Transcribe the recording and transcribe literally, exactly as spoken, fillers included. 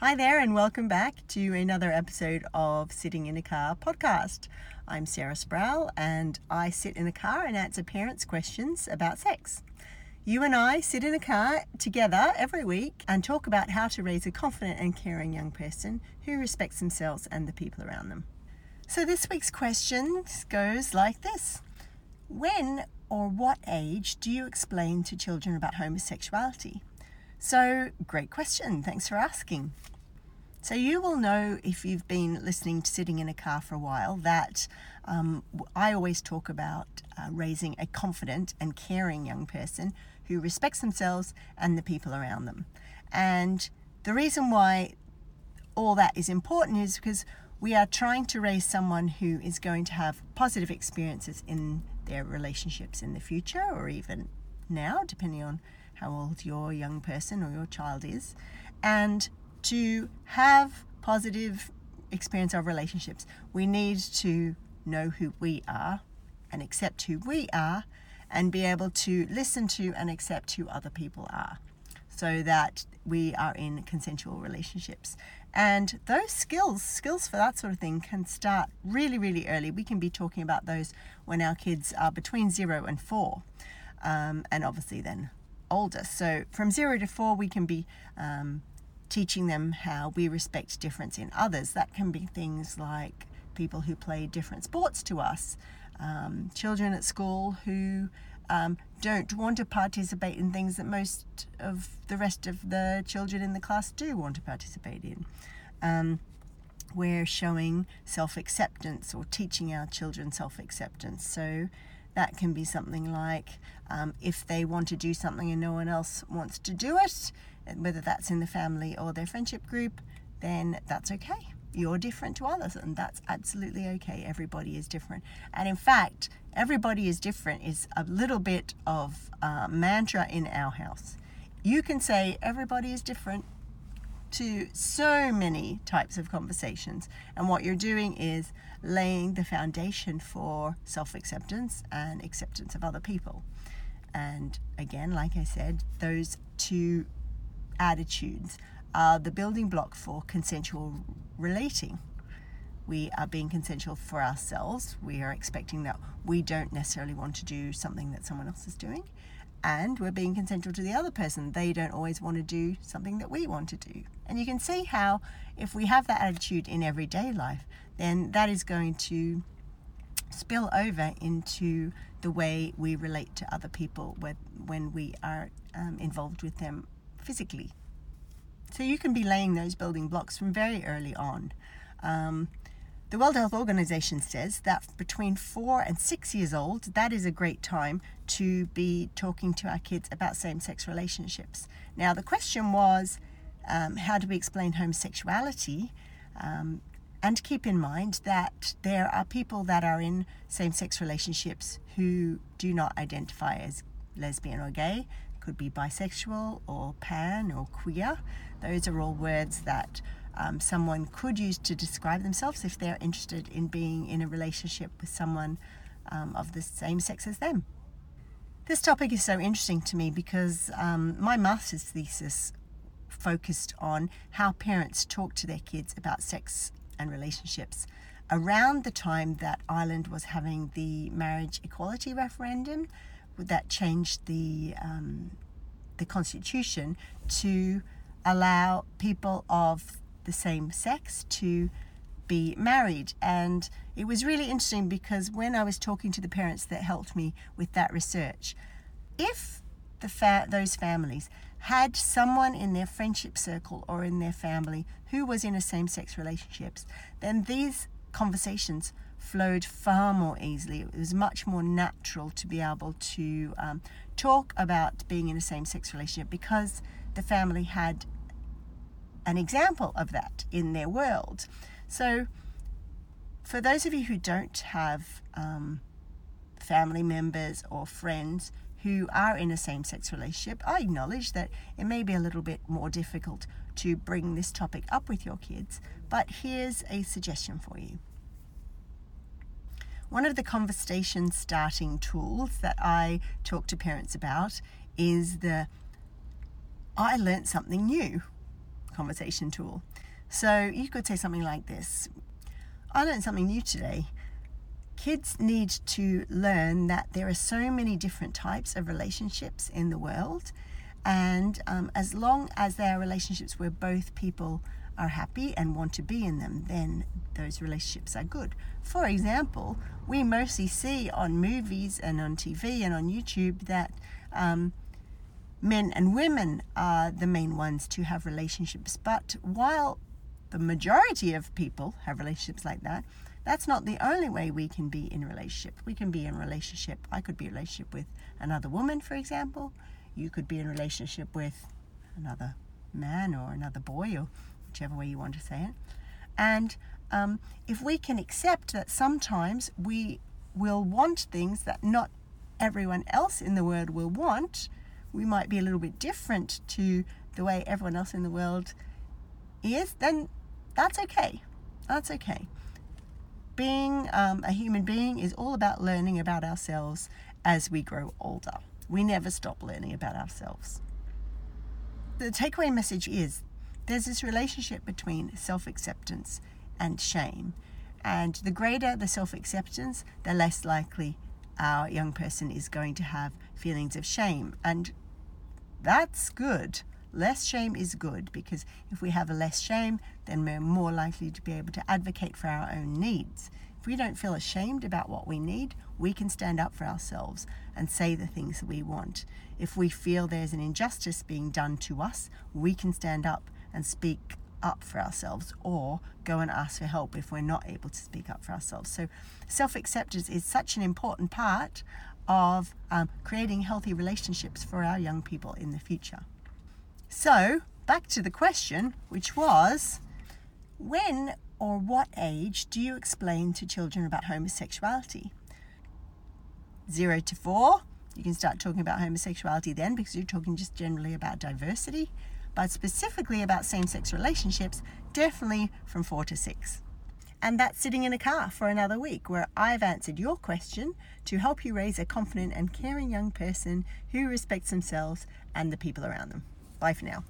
Hi there and welcome back to another episode of Sitting in a Car podcast. I'm Sarah Sproul and I sit in a car and answer parents' questions about sex. You and I sit in a car together every week and talk about how to raise a confident and caring young person who respects themselves and the people around them. So this week's question goes like this. When or what age do you explain to children about homosexuality? So, great question. Thanks for asking. So you will know if you've been listening to Sitting in a Car for a while that um, I always talk about uh, raising a confident and caring young person who respects themselves and the people around them. And the reason why all that is important is because we are trying to raise someone who is going to have positive experiences in their relationships in the future or even now, depending on how old your young person or your child is, and to have positive experience of relationships, we need to know who we are and accept who we are and be able to listen to and accept who other people are so that we are in consensual relationships. And those skills, skills for that sort of thing can start really, really early. We can be talking about those when our kids are between zero and four, um, and obviously then older. So from zero to four we can be um, teaching them how we respect difference in others. That can be things like people who play different sports to us, um, children at school who um, don't want to participate in things that most of the rest of the children in the class do want to participate in. Um, we're showing self-acceptance or teaching our children self-acceptance. So that can be something like um, if they want to do something and no one else wants to do it, whether that's in the family or their friendship group, then that's okay. You're different to others and that's absolutely okay. Everybody is different. And in fact, everybody is different is a little bit of a mantra in our house. You can say everybody is different to so many types of conversations, and what you're doing is laying the foundation for self-acceptance and acceptance of other people. And again, like I said, those two attitudes are the building block for consensual relating. We are being consensual for ourselves. We are expecting that we don't necessarily want to do something that someone else is doing, and we're being consensual to the other person. They don't always want to do something that we want to do. And you can see how if we have that attitude in everyday life, then that is going to spill over into the way we relate to other people when we are um, involved with them physically. So you can be laying those building blocks from very early on. Um, the World Health Organization says that between four and six years old, that is a great time to be talking to our kids about same-sex relationships. Now, the question was, um, how do we explain homosexuality? Um, and keep in mind that there are people that are in same-sex relationships who do not identify as lesbian or gay, could be bisexual or pan or queer. Those are all words that Um, someone could use to describe themselves if they're interested in being in a relationship with someone um, of the same sex as them. This topic is so interesting to me because um, my master's thesis focused on how parents talk to their kids about sex and relationships around the time that Ireland was having the marriage equality referendum that changed the, um, the constitution to allow people of the same sex to be married. And it was really interesting because when I was talking to the parents that helped me with that research, if the fa- those families had someone in their friendship circle or in their family who was in a same-sex relationships, then these conversations flowed far more easily. It was much more natural to be able to um, talk about being in a same-sex relationship because the family had an example of that in their world. So for those of you who don't have um, family members or friends who are in a same-sex relationship, I acknowledge that it may be a little bit more difficult to bring this topic up with your kids, but here's a suggestion for you. One of the conversation starting tools that I talk to parents about is the I learnt something new conversation tool. So you could say something like this: I learned something new today. Kids need to learn that there are so many different types of relationships in the world, and um, as long as they are relationships where both people are happy and want to be in them, then those relationships are good. For example, we mostly see on movies and on T V and on YouTube that um, men and women are the main ones to have relationships. But while the majority of people have relationships like that, that's not the only way we can be in relationship. We can be in relationship. I could be in relationship with another woman, for example. You could be in relationship with another man or another boy, or whichever way you want to say it. And um, if we can accept that sometimes we will want things that not everyone else in the world will want, we might be a little bit different to the way everyone else in the world is, then that's okay. That's okay. Being um, a human being is all about learning about ourselves as we grow older. We never stop learning about ourselves. The takeaway message is there's this relationship between self-acceptance and shame. And the greater the self-acceptance, the less likely our young person is going to have feelings of shame. And that's good. Less shame is good, because if we have a less shame, then we're more likely to be able to advocate for our own needs. If we don't feel ashamed about what we need, we can stand up for ourselves and say the things that we want. If we feel there's an injustice being done to us, we can stand up and speak up for ourselves, or go and ask for help if we're not able to speak up for ourselves. So self-acceptance is such an important part of um, creating healthy relationships for our young people in the future. So back to the question, which was, when or what age do you explain to children about homosexuality? Zero to four, you can start talking about homosexuality then, because you're talking just generally about diversity. But specifically about same-sex relationships, definitely from four to six. And that's Sitting in a Car for another week, where I've answered your question to help you raise a confident and caring young person who respects themselves and the people around them. Bye for now.